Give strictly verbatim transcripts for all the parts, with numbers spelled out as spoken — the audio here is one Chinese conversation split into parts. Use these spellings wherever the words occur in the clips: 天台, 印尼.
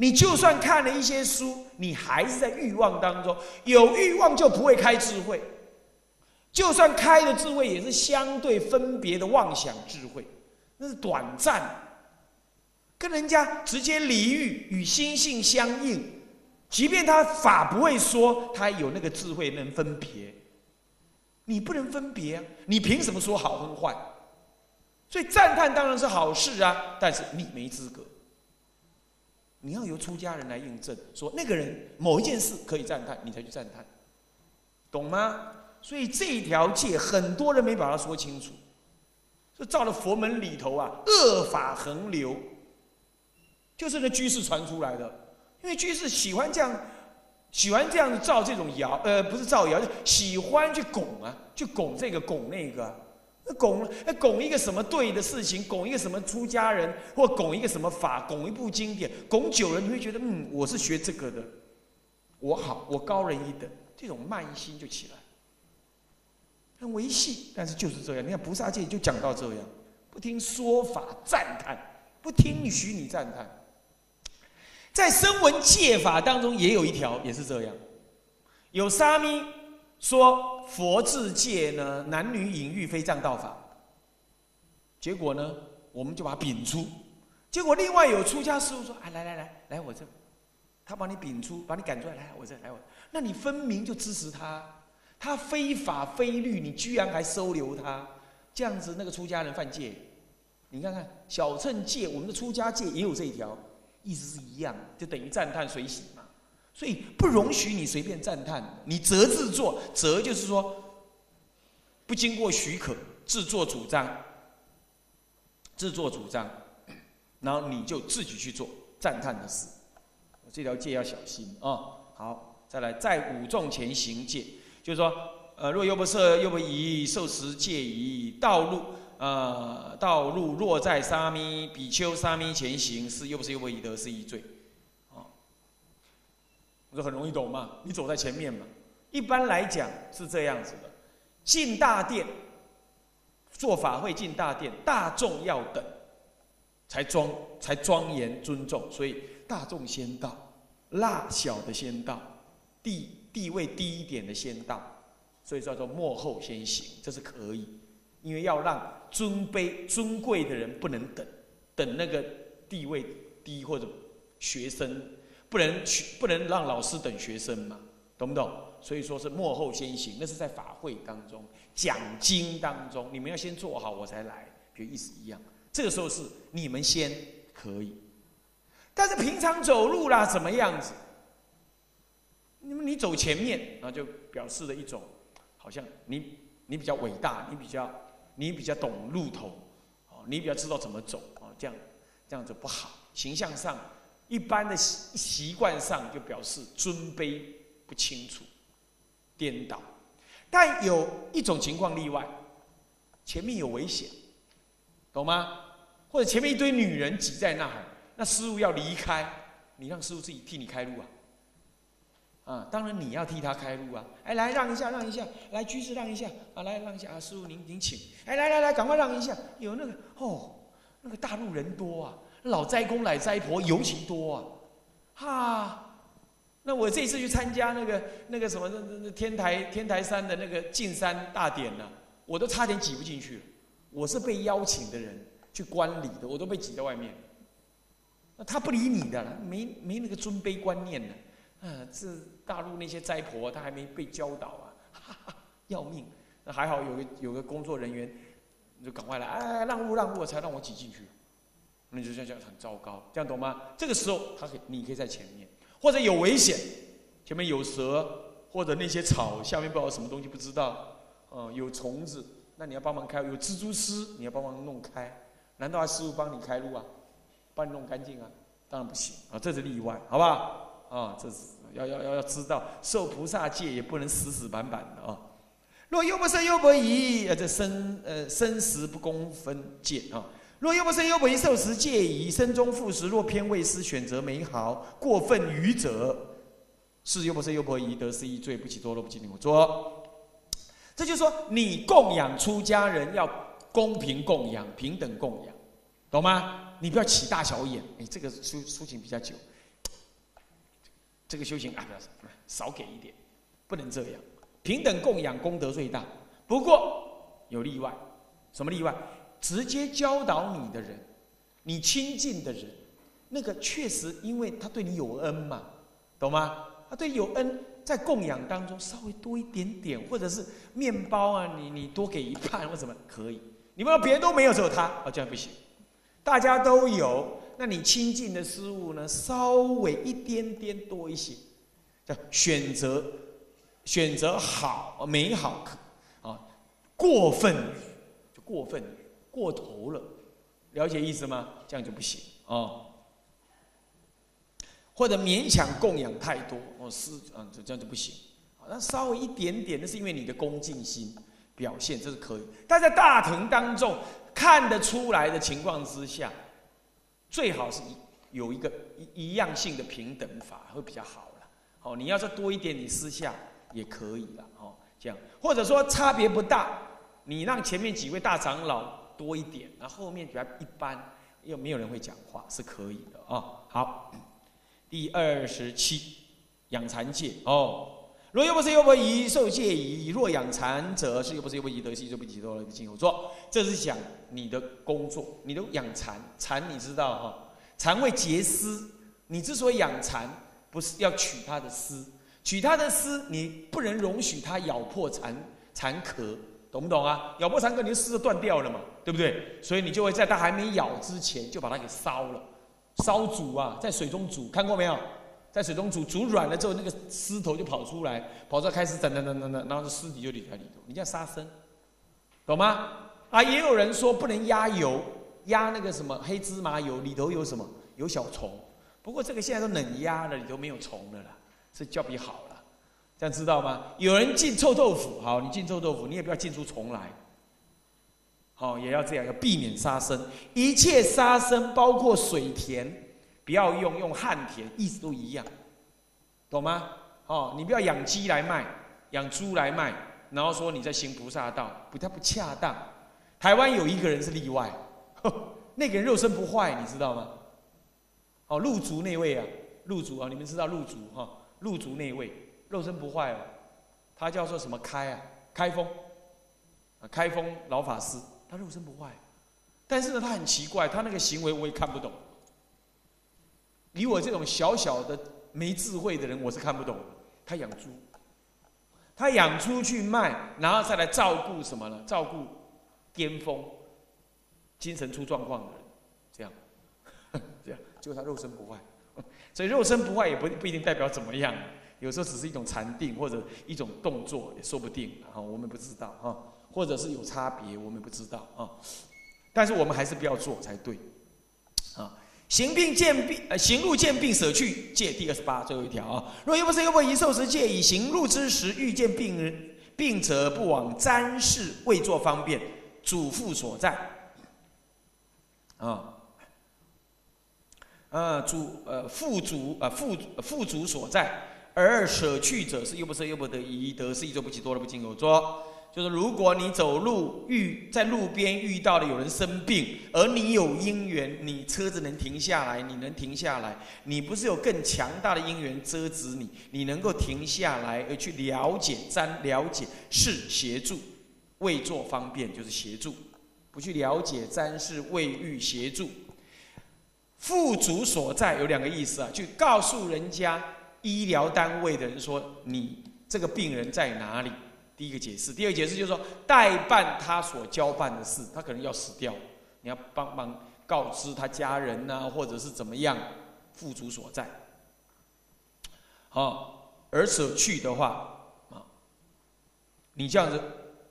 你就算看了一些书，你还是在欲望当中。有欲望就不会开智慧，就算开了智慧，也是相对分别的妄想智慧，那是短暂，跟人家直接离欲，与心性相应。即便他法不会说，他有那个智慧能分别。你不能分别啊，你凭什么说好跟坏？ 所以赞叹当然是好事啊，但是你没资格。你要由出家人来印证，说那个人某一件事可以赞叹，你才去赞叹，懂吗？所以这一条戒很多人没把它说清楚，所以照了佛门里头啊，恶法横流，就是那居士传出来的。因为居士喜欢这样，喜欢这样造这种谣，呃，不是造谣，喜欢去拱啊，去拱这个拱那个啊。 拱，拱一个什么对的事情，拱一个什么出家人，或拱一个什么法，拱一部经典，拱久了你会觉得，嗯，我是学这个的，我好，我高人一等，这种慢心就起来，很微细，但是就是这样。你看菩萨界就讲到这样，不听说法赞叹，不听许你赞叹。在声闻戒法当中也有一条也是这样，有沙弥说。 佛制戒呢，男女淫欲非障道法。结果呢，我们就把它摒出。结果另外有出家师父说：“啊，来来来，来我这，他把你摒出，把你赶出来，来我这，来我。”那你分明就支持他，他非法非律，你居然还收留他，这样子那个出家人犯戒。你看看小乘戒，我们的出家戒也有这一条，意思是一样，就等于赞叹随喜嘛。 所以不容许你随便赞叹，你责自作，责就是说不经过许可自作主张，自作主张，然后你就自己去做赞叹的事，这条戒要小心啊、哦。好，再来，在五众前行戒，就是说，呃，若优婆塞、优婆夷受持戒已，道路呃道路若在沙弥、比丘、沙弥前行，是优婆塞、优婆夷得是一罪。 我说很容易懂嘛，你走在前面嘛。一般来讲是这样子的：进大殿，做法会进大殿，大众要等，才庄才庄严尊重。所以大众先到，落小的先到，地地位低一点的先到，所以叫做末后先行，这是可以，因为要让尊卑尊贵的人不能等，等那个地位低或者学生。 不能去，不能让老师等学生嘛，懂不懂？所以说是末后先行，那是在法会当中、讲经当中，你们要先做好我才来，比如意思一样。这个时候是你们先可以，但是平常走路啦，怎么样子？你你走前面，然后就表示了一种，好像你你比较伟大，你比较你比较懂路头，哦，你比较知道怎么走，哦，这样这样子不好，形象上。 一般的习习惯上就表示尊卑不清楚，颠倒。但有一种情况例外，前面有危险，懂吗？或者前面一堆女人挤在那儿，那师父要离开，你让师父自己替你开路啊！啊，当然你要替他开路啊！哎，来让一下，让一下，来居士让一下啊，来让一下啊，师父您您请，哎，来来来，赶快让一下，有那个哦，那个大陆人多啊。 老斋公、老斋婆尤其多啊，哈、啊！那我这次去参加那个那个什么天台天台山的那个进山大典呢、啊，我都差点挤不进去了。我是被邀请的人去观礼的，我都被挤在外面。那他不理你的了，没没那个尊卑观念了。啊，这大陆那些斋婆他还没被教导啊，哈哈，要命！那还好有个有个工作人员，就赶快来，哎，让路让路，才让我挤进去。 那就这样很糟糕，这样懂吗？这个时候，他可以，你可以在前面，或者有危险，前面有蛇，或者那些草下面不知道什么东西，不知道，嗯，有虫子，那你要帮忙开；有蜘蛛丝，你要帮忙弄开。难道他师父帮你开路啊？帮你弄干净啊？当然不行啊，这是例外，好不好？啊，这是要要要要知道，受菩萨戒也不能死死板板的啊。若优婆塞、优婆夷，呃，这生呃生死不公分戒啊。 若优婆塞、优婆夷受持戒已，身中复食，若偏为师选择美好，过分愚者，是优婆塞、优婆夷得是一罪，不起堕落，不起离苦。说，这就是说，你供养出家人要公平供养，平等供养，懂吗？你不要起大小眼。哎，这个出出行比较久，这个修行啊，少给一点，不能这样。平等供养功德最大，不过有例外。什么例外？直接教导你的人，你亲近的人，那个确实因为他对你有恩嘛，懂吗？他对你有恩，在供养当中稍微多一点点，或者是面包啊，你你多给一半或什么可以。你们别人都没有，只有他，哦，这样不行。大家都有。 那你亲近的事物呢，稍微一点点多一些，叫选择，选择好美好啊，过分就过分过头了，了解意思吗？这样就不行啊、哦。或者勉强供养太多哦，是啊，就这样就不行。那稍微一点点，那是因为你的恭敬心表现，这是可以。但在大庭当中看得出来的情况之下。 最好是有一个一一样性的平等法会比较好了。哦，你要是多一点，你私下也可以了。哦，这样或者说差别不大，你让前面几位大长老多一点，然后后面比较一般，又没有人会讲话，是可以的啊、哦。好，第二十七养蚕戒哦。若又不是又不疑，受戒疑；若养蚕者，是又不是又不疑得，是又不疑得了不清有作。这是讲你的工作，你的养蚕，蚕你知道哈、哦？蚕会结丝，你之所以养蚕，不是要取它的丝，取它的丝，你不能容许它咬破蚕蚕壳，懂不懂啊？咬破蚕壳，你的丝就断掉了嘛，对不对？所以你就会在它还没咬之前，就把它给烧了，烧煮啊，在水中煮，看过没有？ 在水中煮，煮软了之后，那个丝头就跑出来，跑出来开始等等等等等，然后尸体就里在里头，你这样杀生，懂吗？啊，也有人说不能压油，压那个什么黑芝麻油，里头有什么有小虫，不过这个现在都冷压了，里头没有虫了啦，是较比好了，这样知道吗？有人进臭豆腐，好，你进臭豆腐，你也不要进出虫来，好、哦，也要这样，要避免杀生，一切杀生包括水田。 不要用用旱田，意思都一样，懂吗？哦，你不要养鸡来卖，养猪来卖，然后说你在行菩萨道，不太不恰当。台湾有一个人是例外，那个人肉身不坏，你知道吗？哦，陆竹那位啊，陆竹啊，你们知道陆竹哈，陆竹那位肉身不坏哦，他叫做什么开啊？开封啊，开封老法师，他肉身不坏，但是呢，他很奇怪，他那个行为我也看不懂。 以我这种小小的没智慧的人，我是看不懂的。他养猪，他养猪去卖，然后再来照顾什么呢？照顾巅峰、精神出状况的人，这样，这样，结果他肉身不坏。所以肉身不坏也不不一定代表怎么样，有时候只是一种禅定或者一种动作也说不定啊，我们不知道啊，或者是有差别，我们不知道啊。但是我们还是不要做才对，啊。 行病见病，呃，行路见病舍去戒第二十八最后一条啊。若又不是又不疑受持戒，以行路之时遇见病人病者，不往瞻视，未作方便，嘱咐所在。啊，啊，主呃父主啊父父主所在，而舍去者是又不是又不得疑得是亦作不起多了不净有作。 就是如果你走路遇在路边遇到了有人生病，而你有因缘，你车子能停下来，你能停下来，你不是有更强大的因缘遮止你，你能够停下来而去了解、瞻了解是协助，未做方便就是协助，不去了解瞻是未遇协助。附嘱所在有两个意思啊，去告诉人家医疗单位的人说你这个病人在哪里。 第一个解释，第二个解释就是说，代办他所交办的事，他可能要死掉，你要帮忙告知他家人呐、啊，或者是怎么样，附嘱所在。好、哦，而舍去的话，啊、哦，你这样子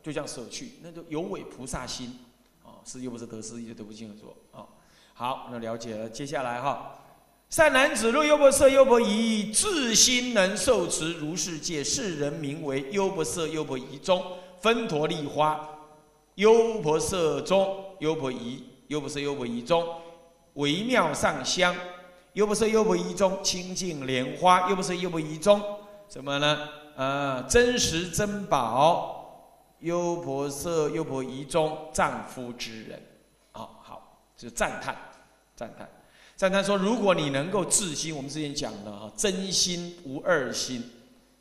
就这样舍去，那就有违菩萨心，啊、哦，是又不是得失，又得不净所做啊。好，那了解了，接下来哈、哦。 善男子，若优婆塞、优婆夷，自心能受持如是戒，世人名为优婆塞、优婆夷中分陀利花。优婆塞中，优婆夷，优婆塞、优婆夷中微妙上香。优婆塞、优婆夷中清净莲花。优婆塞、优婆夷中什么呢？呃，真实珍宝。优婆塞、优婆夷中丈夫之人。啊、哦，好，就赞叹，赞叹。赞叹说：如果你能够治心，我们之前讲了啊，真心无二心，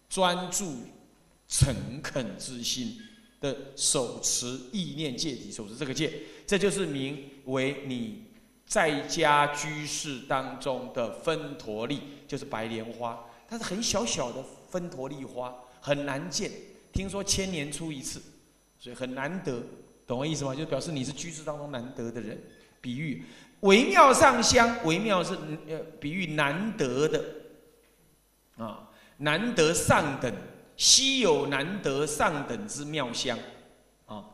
专注诚恳之心的手持意念戒体，手持这个戒，这就是名为你在家居士当中的芬陀利，就是白莲花，它是很小小的芬陀利花，很难见，听说千年出一次，所以很难得。 懂我意思吗？就表示你是居士当中难得的人。比喻微妙上香，微妙是呃，比喻难得的啊，难得上等，稀有难得上等之妙香啊，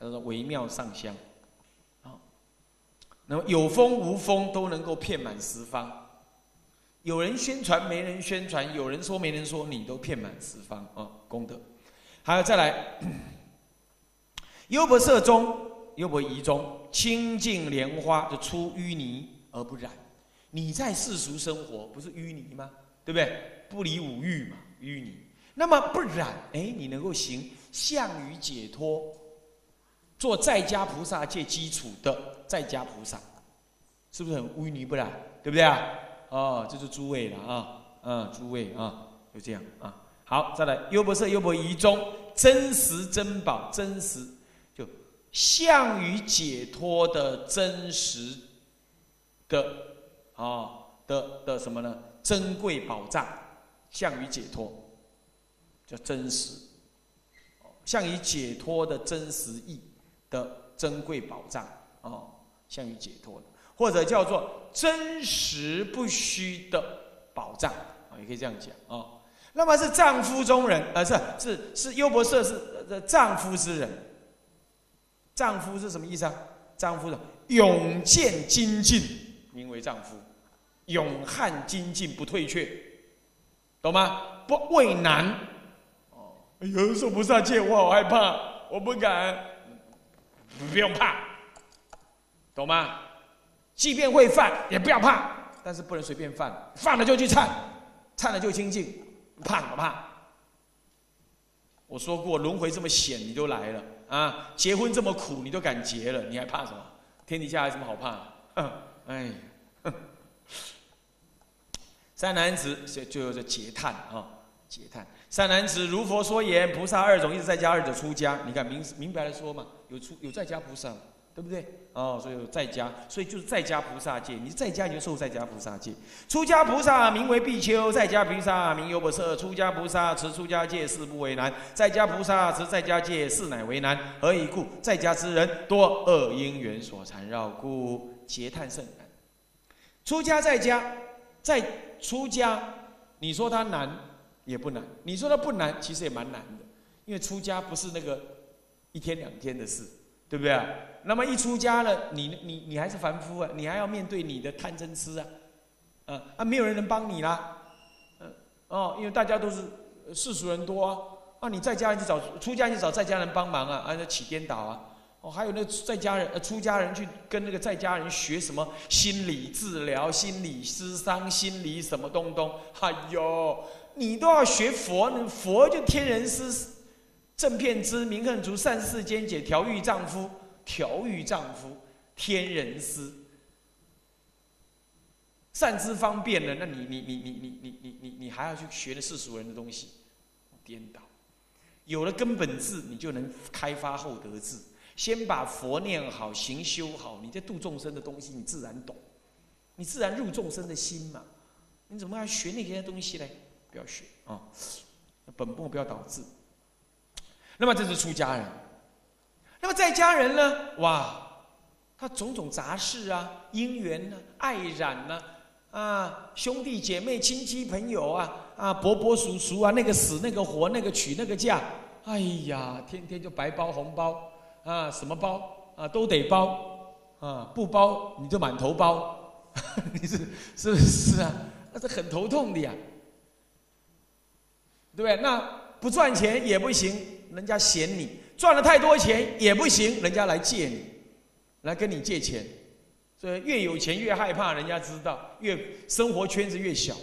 他说微妙上香啊。那么有风无风都能够遍满十方，有人宣传没人宣传，有人说没人说，你都遍满十方啊，功德。还有再来。 优婆塞中，优婆夷中，清净莲花就出淤泥而不染。你在世俗生活不是淤泥吗？对不对？不离五欲嘛，淤泥。那么不染，哎，你能够行向于解脱，做在家菩萨戒基础的在家菩萨，是不是很淤泥不染？对不对啊？哦，这是诸位了啊，嗯，诸位啊，就这样啊。好，再来优婆塞、优婆夷中，真实珍宝，真实。 向于解脱的真实的啊、哦、的的什么呢？珍贵宝藏，向于解脱叫真实，向于解脱的真实义的珍贵宝藏啊、哦，向于解脱的，或者叫做真实不虚的宝藏啊、哦，也可以这样讲啊、哦。那么是丈夫中人，呃，是是是优婆塞是呃丈夫之人。 丈夫是什么意思啊？丈夫的勇健精进，名为丈夫；勇悍精进，不退却，懂吗？不畏难。哦，有人说菩萨戒，我好害怕，我不敢。不用怕，懂吗？即便会犯，也不要怕，但是不能随便犯，犯了就去忏，忏了就清净，怕不怕？我说过，轮回这么险，你都来了。 啊，结婚这么苦，你都敢结了，你还怕什么？天底下还有什么好怕？哎，善男子就就是结叹啊，结叹。善男子如佛说言，菩萨二种，一直在家二者出家。你看明明白的说嘛，有出有在家菩萨，对不对？哦，所以有在家，所以就是在家菩萨戒。你在家你就受在家菩萨戒。出家菩萨名为比丘，在家菩萨名优婆塞。出家菩萨持出家戒，事不为难；在家菩萨持在家戒，事乃为难。何以故？在家之人多恶因缘所缠绕故，结叹甚难。出家在家，在出家，你说它难也不难，你说它不难，其实也蛮难的，因为出家不是那个一天两天的事。 对不对啊？那么一出家了，你你你还是凡夫啊，你还要面对你的贪嗔痴啊，啊啊，没有人能帮你啦，嗯、啊、哦，因为大家都是世俗人多啊，啊你在家人去找出家人去找在家人帮忙啊，啊那起颠倒啊，哦还有那在家人、呃、出家人去跟那个在家人学什么心理治疗、心理咨商、心理什么东东，哎呦，你都要学佛，佛就天人师。 正遍知明恨足善事兼解调御丈夫调御丈夫天人师善知方便了，那你你你你你你你你你还要去学的世俗人的东西，颠倒。有了根本智，你就能开发后得智。先把佛念好，行修好，你在度众生的东西，你自然懂，你自然入众生的心嘛。你怎么还学那些东西呢？不要学啊、哦！本末不要倒置。 那么这是出家人，那么在家人呢？哇，他种种杂事啊，因缘呢、啊，爱染呢、啊，啊，兄弟姐妹、亲戚朋友啊，啊，伯伯叔叔啊，那个死那个活，那个娶那个嫁，哎呀，天天就白包红包啊，什么包啊都得包啊，不包你就满头包，你是是不是啊？那是很头痛的呀，对不对？那不赚钱也不行。 人家嫌你赚了太多钱也不行，人家来借你，来跟你借钱，所以越有钱越害怕人家知道，越生活圈子越小。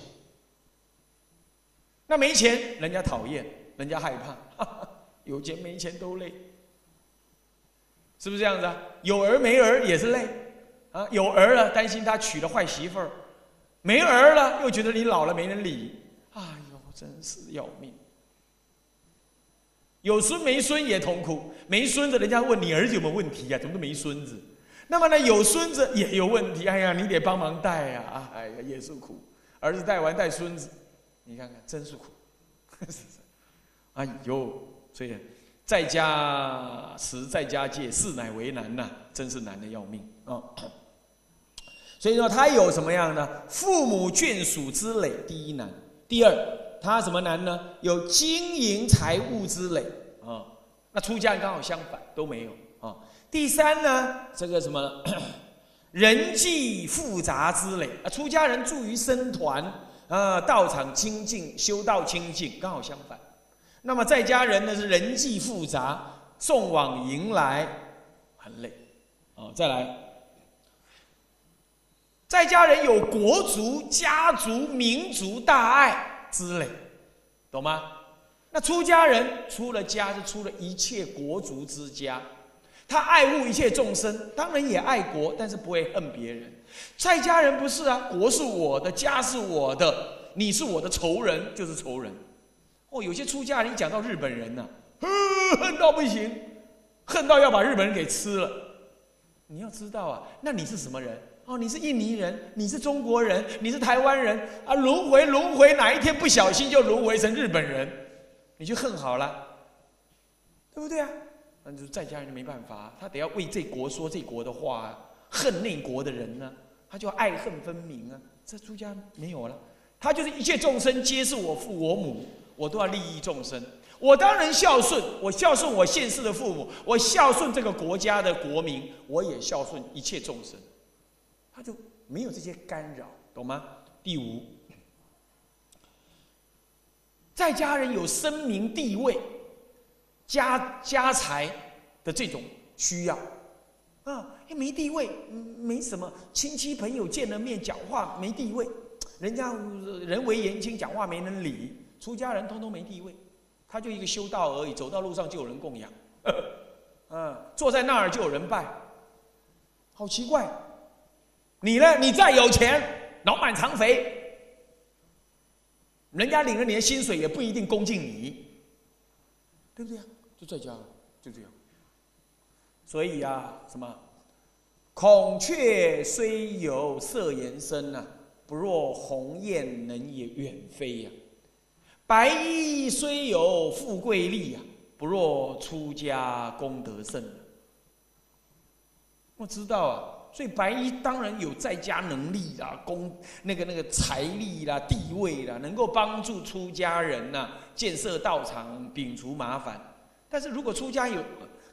那没钱人家讨厌，人家害怕，哈哈有钱没钱都累，是不是这样子啊？有儿没儿也是累，啊，有儿了担心他娶了坏媳妇儿，没儿了又觉得你老了没人理，哎呦，真是要命。有孙没孙也痛苦，没孙子人家问你儿子有没有问题呀、啊？怎么都没孙子？那么呢，有孙子也有问题，哎呀，你得帮忙带呀、啊，哎呀，也是苦。儿子带完带孙子，你看看真是苦，哎呦，所以。 在家时，在家戒，事乃为难呐、啊，真是难得要命啊、哦！所以说，他有什么样呢？父母眷属之累，第一难；第二，他什么难呢？有经营财务之累啊、哦。那出家刚好相反，都没有啊、哦。第三呢，这个什么人际复杂之累啊，出家人住于僧团啊，道场清净，修道清净，刚好相反。 那么在家人呢是人际复杂，送往迎来很累，哦，再来，在家人有国族、家族、民族大爱之类，懂吗？那出家人出了家是出了一切国族之家，他爱护一切众生，当然也爱国，但是不会恨别人。在家人不是啊，国是我的，家是我的，你是我的仇人就是仇人。 哦，有些出家人一讲到日本人呐、啊，恨到不行，恨到要把日本人给吃了。你要知道啊，那你是什么人？哦，你是印尼人，你是中国人，你是台湾人啊，轮回轮回，哪一天不小心就轮回成日本人，你就恨好了，对不对啊？那就在家人就没办法、啊，他得要为这国说这国的话、啊，恨那国的人呢、啊，他就爱恨分明啊。这出家没有了，他就是一切众生皆是我父我母。 我都要利益众生，我当然孝顺，我孝顺我现世的父母，我孝顺这个国家的国民，我也孝顺一切众生，他就没有这些干扰，懂吗？第五，在家人有声名地位、家家财的这种需要啊，也没地位，没什么亲戚朋友见了面讲话没地位，人家人为言轻，讲话没人理。 出家人通通没地位，他就一个修道而已，走到路上就有人供养，嗯，坐在那儿就有人拜，好奇怪。你呢？你再有钱，脑满肠肥，人家领了你的薪水也不一定恭敬你，对不对啊？就在家，就这样。所以啊，什么？孔雀虽有色颜深啊，不若鸿雁能也远飞呀、啊。 白衣虽有富贵利啊，不若出家功德胜。我知道啊，所以白衣当然有在家能力啦、啊，功那个那个财力啦、啊、地位啦、啊，能够帮助出家人呐、啊、建设道场、摒除麻烦。但是如果出家有，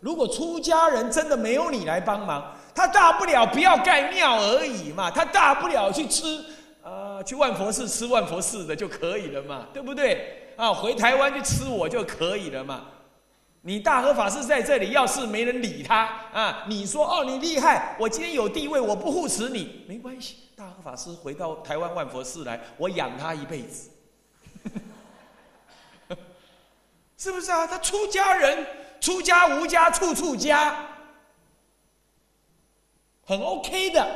如果出家人真的没有你来帮忙，他大不了不要盖庙而已嘛，他大不了去吃。 啊，去万佛寺吃万佛寺的就可以了嘛，对不对？啊，回台湾去吃我就可以了嘛。你大和法师在这里，要是没人理他啊，你说哦，你厉害，我今天有地位，我不护持你，没关系。大和法师回到台湾万佛寺来，我养他一辈子，是不是啊？他出家人，出家无家，处处家，很 OK 的。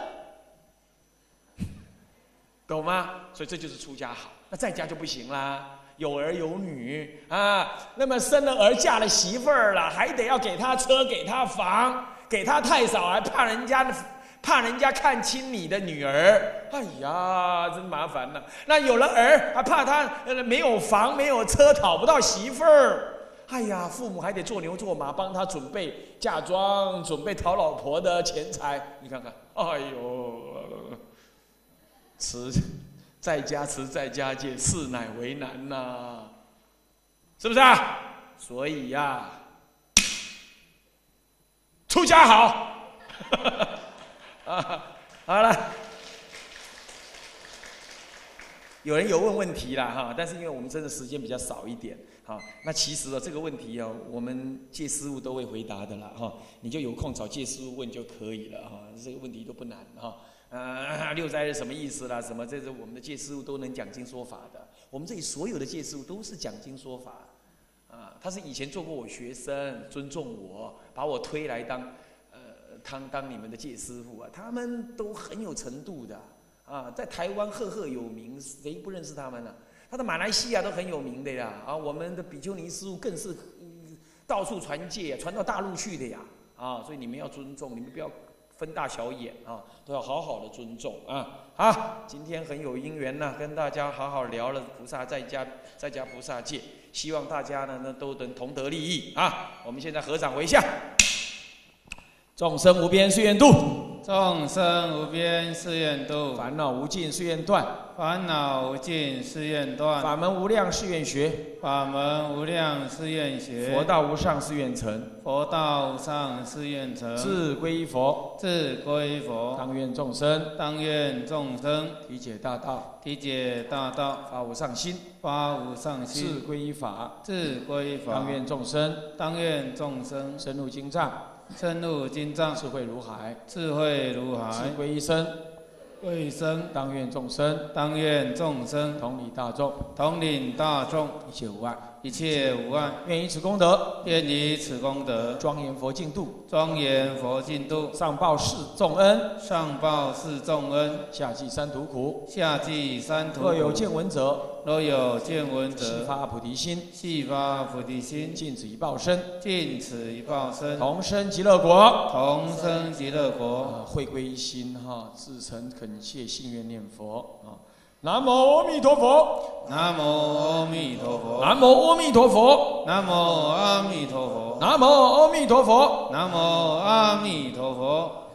懂吗？所以这就是出家好，那在家就不行啦。有儿有女啊，那么生了儿嫁了媳妇儿了，还得要给他车，给他房，给他太少，还怕人家怕人家看清你的女儿。哎呀，真麻烦了。那有了儿，还怕他没有房没有车，讨不到媳妇儿。哎呀，父母还得做牛做马，帮他准备嫁妆，准备讨老婆的钱财。你看看，哎呦。 持在家持在家戒，事乃为难呐、啊，是不是啊？所以呀、啊，出家好啊！好了，有人有问问题啦哈，但是因为我们真的时间比较少一点，哈，那其实啊这个问题哦，我们戒师父都会回答的啦哈，你就有空找戒师父问就可以了哈，这个问题都不难哈。 啊，六斋是什么意思啦？什么？这是我们的戒师父都能讲经说法的。我们这里所有的戒师父都是讲经说法，啊，他是以前做过我学生，尊重我，把我推来当，呃，当当你们的介师傅啊，他们都很有程度的啊，在台湾赫赫有名，谁不认识他们呢、啊？他的马来西亚都很有名的呀，啊，我们的比丘尼师傅更是、嗯、到处传戒，传到大陆去的呀，啊，所以你们要尊重，你们不要分大小眼啊，都要好好的尊重啊。好，今天很有因缘呢，跟大家好好聊了菩萨在家在家菩萨戒，希望大家呢呢都能同得利益啊。我们现在合掌为下。 众生无边誓愿度，众生无边誓愿度；烦恼无尽誓愿断，烦恼无尽誓愿断；法门无量誓愿学，法门无量誓愿学；佛道无上誓愿成，佛道无上誓愿成；自归佛，自归佛；当愿众生，当愿众生；体解大道，体解大道；发无上心，发无上心；自归法，自归法；当愿众生，当愿众生；深入经藏。 深入经藏，智慧如海；智慧如海，智慧一生，慧一生。当愿众生，当愿众生，同理大众，同理大众。一切无碍，一切无碍。愿以此功德，愿以此功德，庄严佛净土，庄严佛净土。上报四重恩，上报四重恩。下济三途苦，下济三途苦。若有见闻者，若有见闻者，悉发菩提心，悉发菩提心，尽此一报身，尽此一报身，同生极乐国，同生极乐国，会归一心哈，至诚恳切信愿念佛啊！南无阿弥陀佛，南无阿弥陀佛，南无阿弥陀佛，南无阿弥陀佛，南无阿弥陀佛，南无阿弥陀佛。